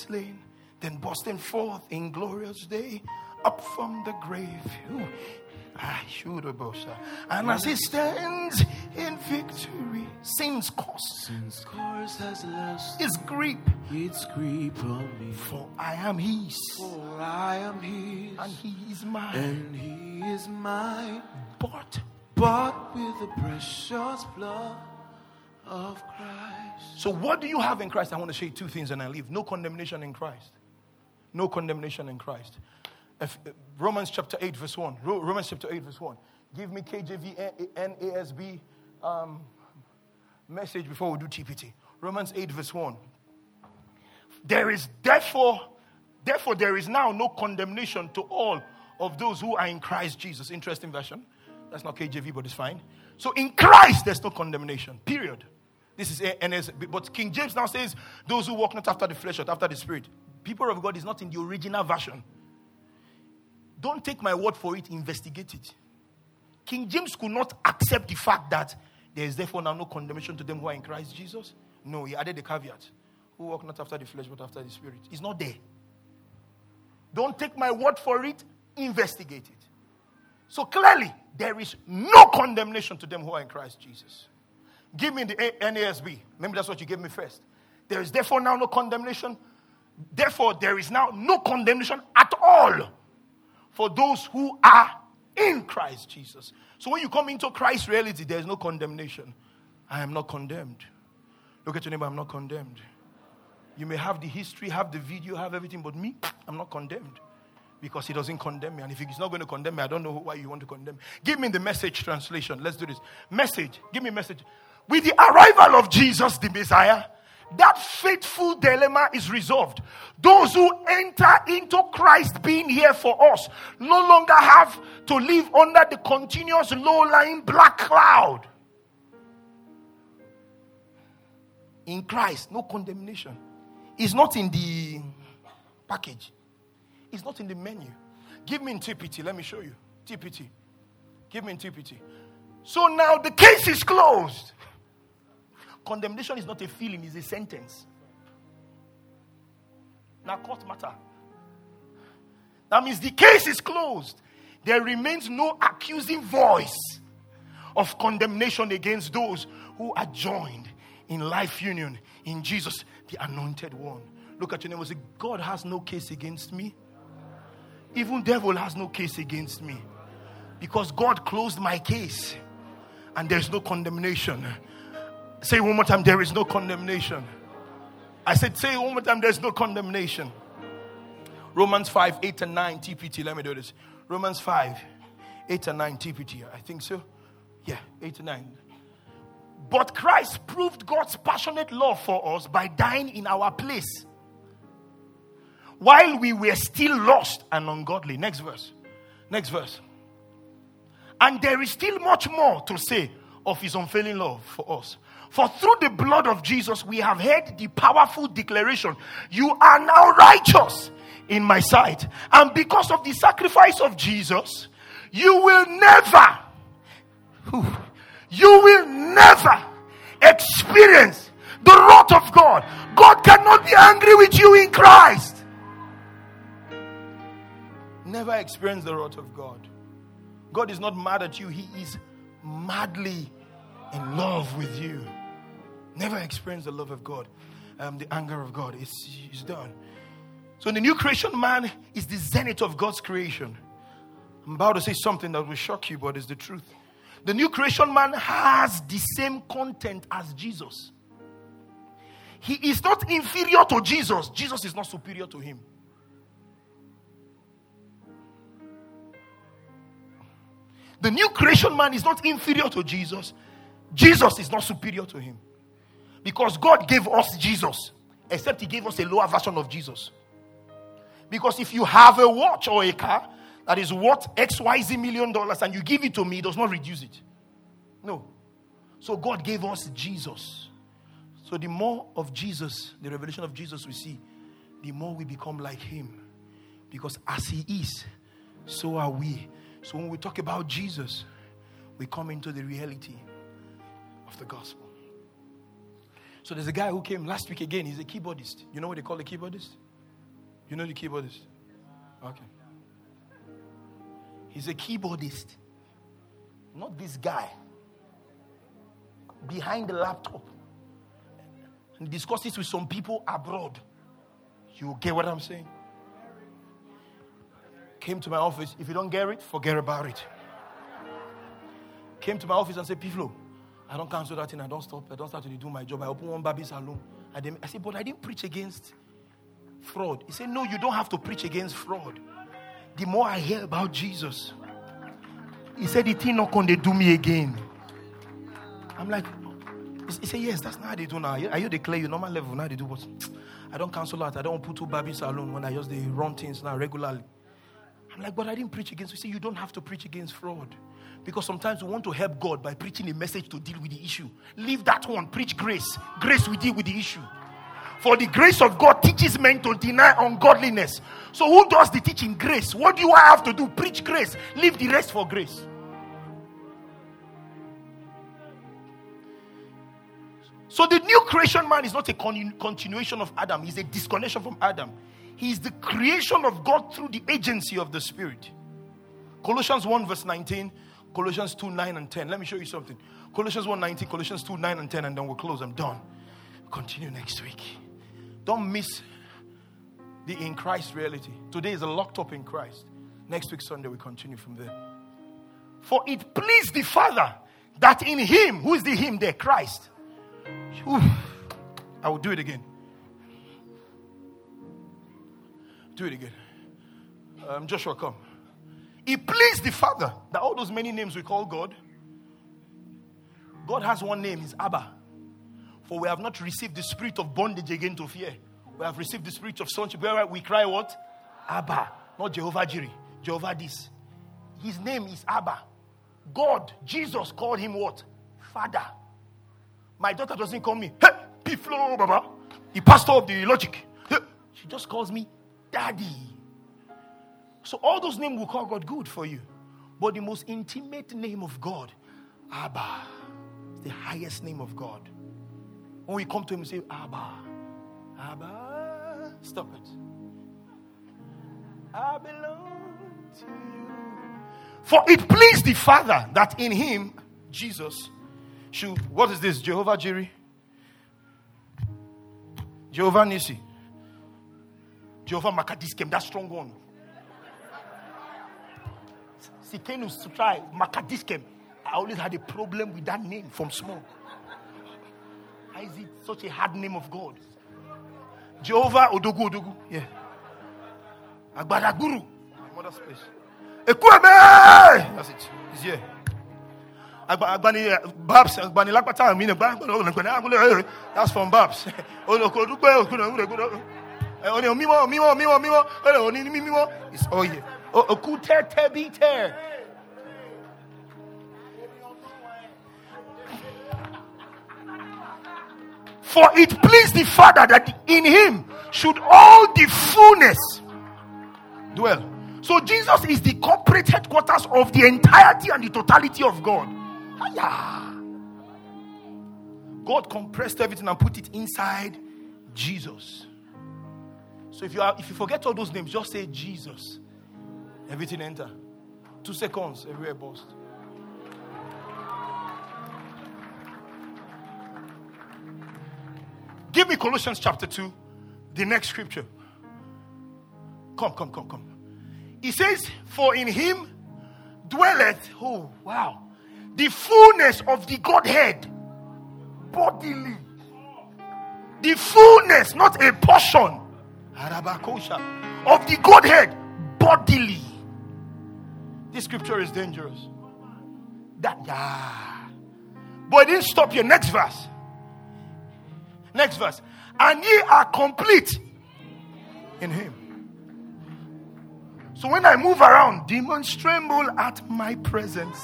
slain, then bursting forth in glorious day, up from the grave. Ooh. I should have boasted. And as he stands in victory, sin's course has lost its grip on me. For I am his. And he is mine. Bought with the precious blood of Christ. So what do you have in Christ? I want to say two things and I leave. No condemnation in Christ. No condemnation in Christ. Romans chapter 8 verse 1. Romans chapter 8 verse 1. Give me KJV, NASB message before we do TPT. Romans 8 verse 1. There is therefore there is now no condemnation to all of those who are in Christ Jesus. Interesting version. That's not KJV, but it's fine. So in Christ, there's no condemnation. Period. This is NASB. But King James now says, those who walk not after the flesh, but after the spirit. People of God is not in the original version. Don't take my word for it. Investigate it. King James could not accept the fact that there is therefore now no condemnation to them who are in Christ Jesus. No, he added the caveat. Who walk not after the flesh, but after the spirit. It's not there. Don't take my word for it. Investigate it. So clearly, there is no condemnation to them who are in Christ Jesus. Give me the NASB. Maybe that's what you gave me first. There is therefore now no condemnation. Therefore, there is now no condemnation at all for those who are in Christ Jesus. So when you come into Christ's reality, there is no condemnation. I am not condemned. Look at your neighbor, I'm not condemned. You may have the history, have the video, have everything, but me, I'm not condemned. Because he doesn't condemn me. And if he's not going to condemn me, I don't know why you want to condemn me. Give me the message translation. Let's do this. Message. Give me message. With the arrival of Jesus, the Messiah, that fateful dilemma is resolved. Those who enter into Christ being here for us no longer have to live under the continuous low-lying black cloud. In Christ, no condemnation. It's not in the package. It's not in the menu. Give me in TPT. Let me show you. TPT. Give me in TPT. So now the case is closed. Condemnation is not a feeling. It's a sentence. Now court matter. That means the case is closed. There remains no accusing voice of condemnation against those who are joined in life union in Jesus, the anointed one. Look at your neighbor and say, God has no case against me. Even devil has no case against me. Because God closed my case. And there's no condemnation. Say it one more time, there is no condemnation. I said, say it one more time, there's no condemnation. Romans 5, 8 and 9 TPT. Let me do this. Romans 5, 8 and 9 TPT. I think so. Yeah, 8 and 9. But Christ proved God's passionate love for us by dying in our place. While we were still lost and ungodly. Next verse. Next verse. And there is still much more to say of his unfailing love for us. For through the blood of Jesus we have heard the powerful declaration, you are now righteous in my sight. And because of the sacrifice of Jesus, you will never experience the wrath of God. God cannot be angry with you in Christ. Never experience the wrath of God. God is not mad at you. He is madly in love with you. Never experience the love of God. The anger of God is done. So the new creation man is the zenith of God's creation. I'm about to say something that will shock you, but it's the truth. The new creation man has the same content as Jesus. He is not inferior to Jesus. Jesus is not superior to him. The new creation man is not inferior to Jesus. Jesus is not superior to him. Because God gave us Jesus. Except he gave us a lower version of Jesus. Because if you have a watch or a car that is worth XYZ $1,000,000 and you give it to me, it does not reduce it. No. So God gave us Jesus. So the more of Jesus, the revelation of Jesus we see, the more we become like him. Because as he is, so are we. So when we talk about Jesus, we come into the reality of the gospel. So there's a guy who came last week again. He's a keyboardist. You know what they call a keyboardist? You know the keyboardist? Okay. He's a keyboardist. Not this guy. Behind the laptop. And discuss this with some people abroad. You get what I'm saying? Came to my office. If you don't get it, forget about it. Came to my office and said, Piflo, I don't cancel that thing. I don't stop. I don't start to do my job. I open one baby salon. I said, but I didn't preach against fraud. He said, no, you don't have to preach against fraud. The more I hear about Jesus, he said, the thing not going to do me again. I'm like, he said, yes, that's not how they do now. I you declare you normal level. Now they do what? I don't cancel out. I don't put two babies alone when I just they run things now regularly. I'm like, but I didn't preach against. You see, you don't have to preach against fraud. Because sometimes we want to help God by preaching a message to deal with the issue. Leave that one. Preach grace. Grace will deal with the issue. For the grace of God teaches men to deny ungodliness. So who does the teaching? Grace. What do I have to do? Preach grace. Leave the rest for grace. So the new creation man is not a continuation of Adam. He's a disconnection from Adam. He is the creation of God through the agency of the Spirit. Colossians 1 verse 19, Colossians 2, 9 and 10. Let me show you something. Colossians 1, 19, Colossians 2, 9 and 10, and then we'll close. I'm done. Continue next week. Don't miss the in Christ reality. Today is a locked up in Christ. Next week Sunday we continue from there. For it pleased the Father that in him, who is the him there? Christ. Oof. I will do it again. Joshua, come. It pleased the Father that all those many names we call God, God has one name, is Abba. For we have not received the spirit of bondage again to fear. We have received the spirit of sonship. Where we cry what? Abba. Not Jehovah Jireh. Jehovah this. His name is Abba. God, Jesus called him what? Father. My daughter doesn't call me, hey, P-Flow, Baba, the pastor of the logic. Hey. She just calls me Daddy. So all those names will call God good for you. But the most intimate name of God, Abba, is the highest name of God. When we come to him and say, Abba, Abba, stop it. I belong to you. For it pleased the Father that in him, Jesus, should, what is this? Jehovah Jireh, Jehovah Nissi, Jehovah Makadiskem, that strong one. Sikenus to try Makadiskem. I always had a problem with that name from small. Why is it such a hard name of God? Jehovah Odogu, yeah. Agbadaguru, my mother's place. Ekweme, that's it. It's here. That's from Babs. It's all here. For it pleased the Father that in him should all the fullness dwell. So Jesus is the corporate headquarters of the entirety and the totality of God. God compressed everything and put it inside Jesus. So if you forget all those names, just say Jesus. Everything enter. 2 seconds, everywhere burst. Give me Colossians chapter 2, the next scripture. Come. He says, for in him dwelleth, oh wow, the fullness of the Godhead bodily. The fullness, not a portion, Arabakosha, of the Godhead bodily. This scripture is dangerous. But it didn't stop here. Next verse. And ye are complete in him. So when I move around, demons tremble at my presence.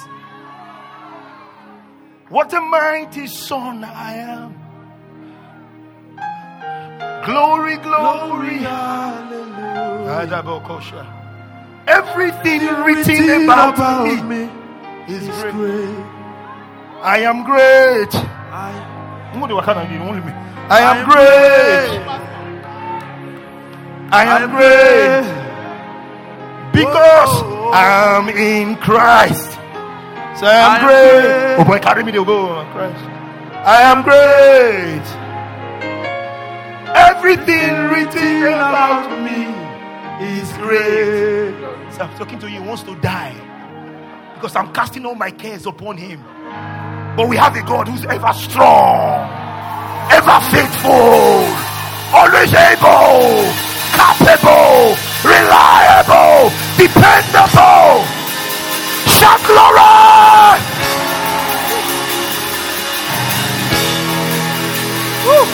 What a mighty son I am. Glory, glory, hallelujah. Everything written about me is great. I am great. I am great. I am great. Because I am in Christ. So I am great. Oh boy, carry me to go. I am great. Everything written about me is great. So I'm talking to you. He wants to die because I'm casting all my cares upon him. But we have a God who's ever strong, ever faithful, always able, capable, reliable, dependable. Shout glory! Woo.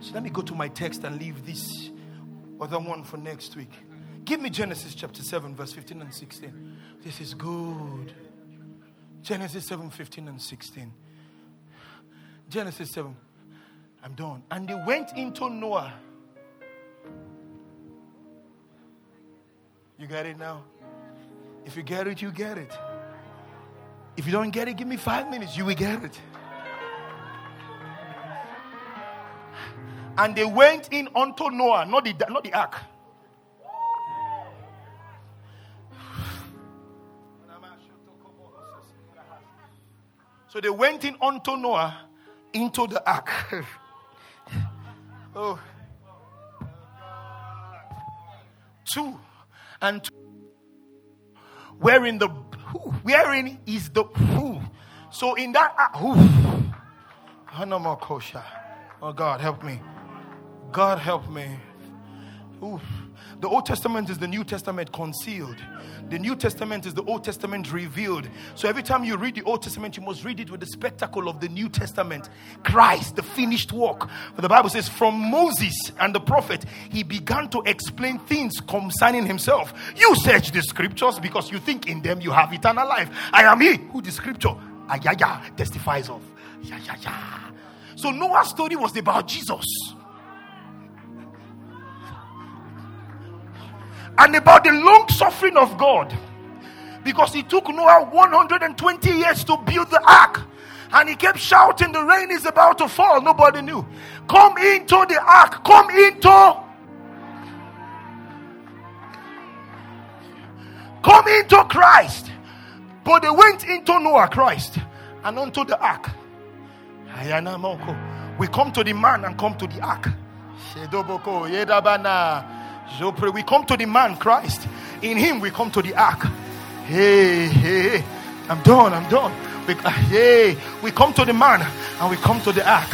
So let me go to my text and leave this other one for next week. Give me Genesis chapter 7, verse 15 and 16. This is good. Genesis 7, 15 and 16. Genesis 7. I'm done. And they went into Noah. You got it now? If you get it, you get it. If you don't get it, give me 5 minutes. You will get it. And they went in unto Noah, not the ark. So they went in unto Noah into the ark. Oh. 2 and 2. Wherein is the who? So in that who? Oh God, help me. God help me. Ooh. The Old Testament is the New Testament concealed. The New Testament is the Old Testament revealed. So every time you read the Old Testament, you must read it with the spectacle of the New Testament. Christ, the finished work. But the Bible says, from Moses and the prophet, he began to explain things concerning himself. You search the scriptures because you think in them you have eternal life. I am he who the scripture testifies of. So Noah's story was about Jesus. And about the long suffering of God. Because it took Noah 120 years to build the ark. And he kept shouting, the rain is about to fall. Nobody knew. Come into the ark. Come into. Come into Christ. But they went into Noah, Christ. And unto the ark. We come to the man and come to the ark. So pray. We come to the man, Christ. In him, we come to the ark. Hey. I'm done. We come to the man and we come to the ark.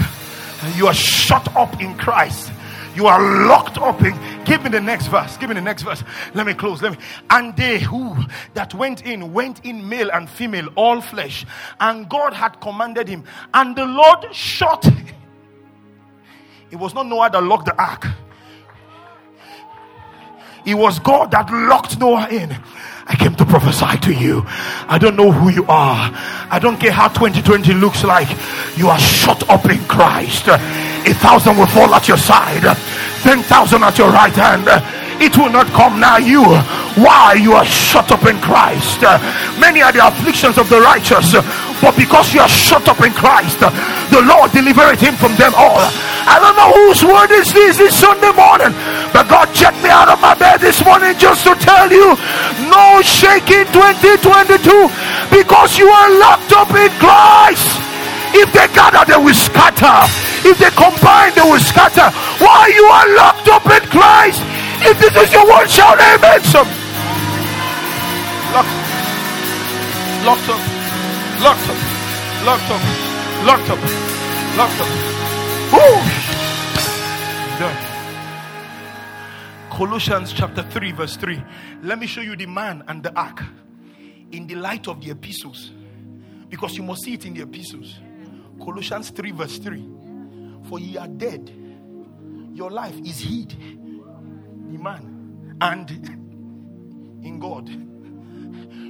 And you are shut up in Christ. You are locked up in. Give me the next verse. Let me close. And they who that went in male and female, all flesh. And God had commanded him. And the Lord shut. It was not Noah that locked the ark. It was God that locked Noah in. I came to prophesy to you. I don't know who you are. I don't care how 2020 looks like. You are shut up in Christ. 1,000 will fall at your side. 10,000 at your right hand. It will not come nigh you. Why? You are shut up in Christ. Many are the afflictions of the righteous. But because you are shut up in Christ, the Lord delivered him from them all. I don't know whose word is this Sunday morning. But God checked me out of my bed this morning just to tell you, no shaking 2022. Because you are locked up in Christ. If they gather, they will scatter. If they combine, they will scatter. Why? You are locked up in Christ. If this is your word, shout amen. Locked up. Woo! Done. Colossians chapter 3 verse 3. Let me show you the man and the ark in the light of the epistles. Because you must see it in the epistles. Colossians 3 verse 3. For ye are dead. Your life is hid. The man and in God.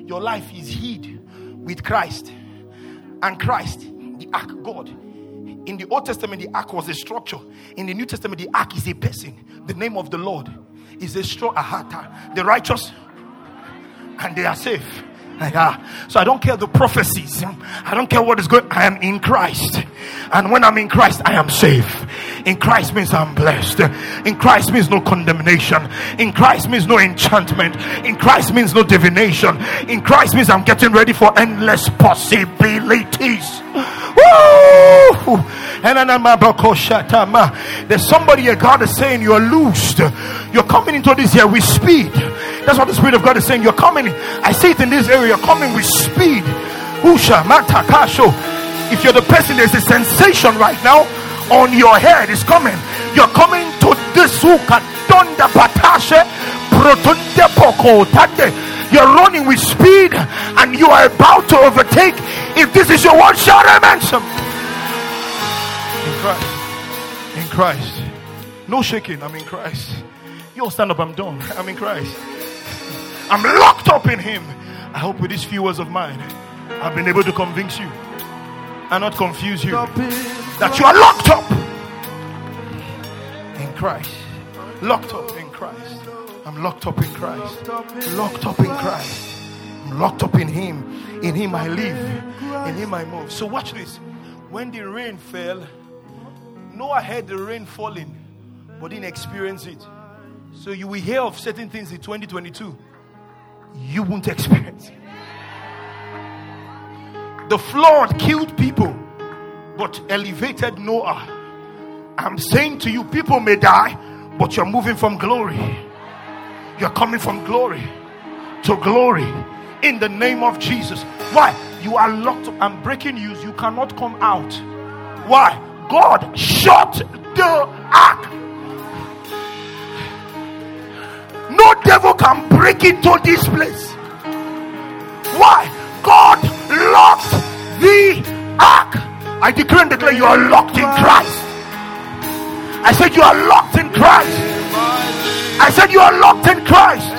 Your life is hid with Christ. And Christ, the ark, God. In the Old Testament, the ark was a structure. In the New Testament, the ark is a person. The name of the Lord is a straw ahata. The righteous and they are safe. So I don't care the prophecies. I don't care what is going on. I am in Christ. And when I'm in Christ, I am safe. In Christ means I'm blessed. In Christ means no condemnation. In Christ means no enchantment. In Christ means no divination. In Christ means I'm getting ready for endless possibilities. Woo! There's somebody here, God is saying, you're loosed. You're coming into this year with speed. That's what the Spirit of God is saying. You're coming. I see it in this area. You're coming with speed. Usha, Mata, Kasho. If you're the person, there's a sensation right now on your head. It's coming. You're coming to this Uka Donda Patashe Protonde Poko Tande. You're running with speed and you are about to overtake. If this is your one, shout amen. In Christ. In Christ. No shaking. I'm in Christ. You all stand up. I'm done. I'm in Christ. I'm locked up in Him. I hope with these few words of mine, I've been able to convince you and not confuse you that you are locked up in Christ. Locked up in Christ. I'm locked up in Christ. Locked up in Christ. I'm locked up in Him. In Him I live. In Him I move. So watch this. When the rain fell, Noah heard the rain falling, but didn't experience it. So you will hear of certain things in 2022 you won't experience. The flood killed people, but elevated Noah. I'm saying to you, people may die, but you're moving from glory. You're coming from glory to glory in the name of Jesus. Why? You are locked up. I'm breaking news. You cannot come out. Why? God shut the ark. No devil can break into this place. Why? God locked the ark. I declare and declare you are locked in Christ. I said you are locked in Christ. I said you are locked in Christ.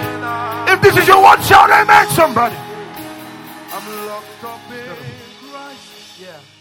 If this is your one, shout amen, somebody. I'm locked up in Christ. Yeah.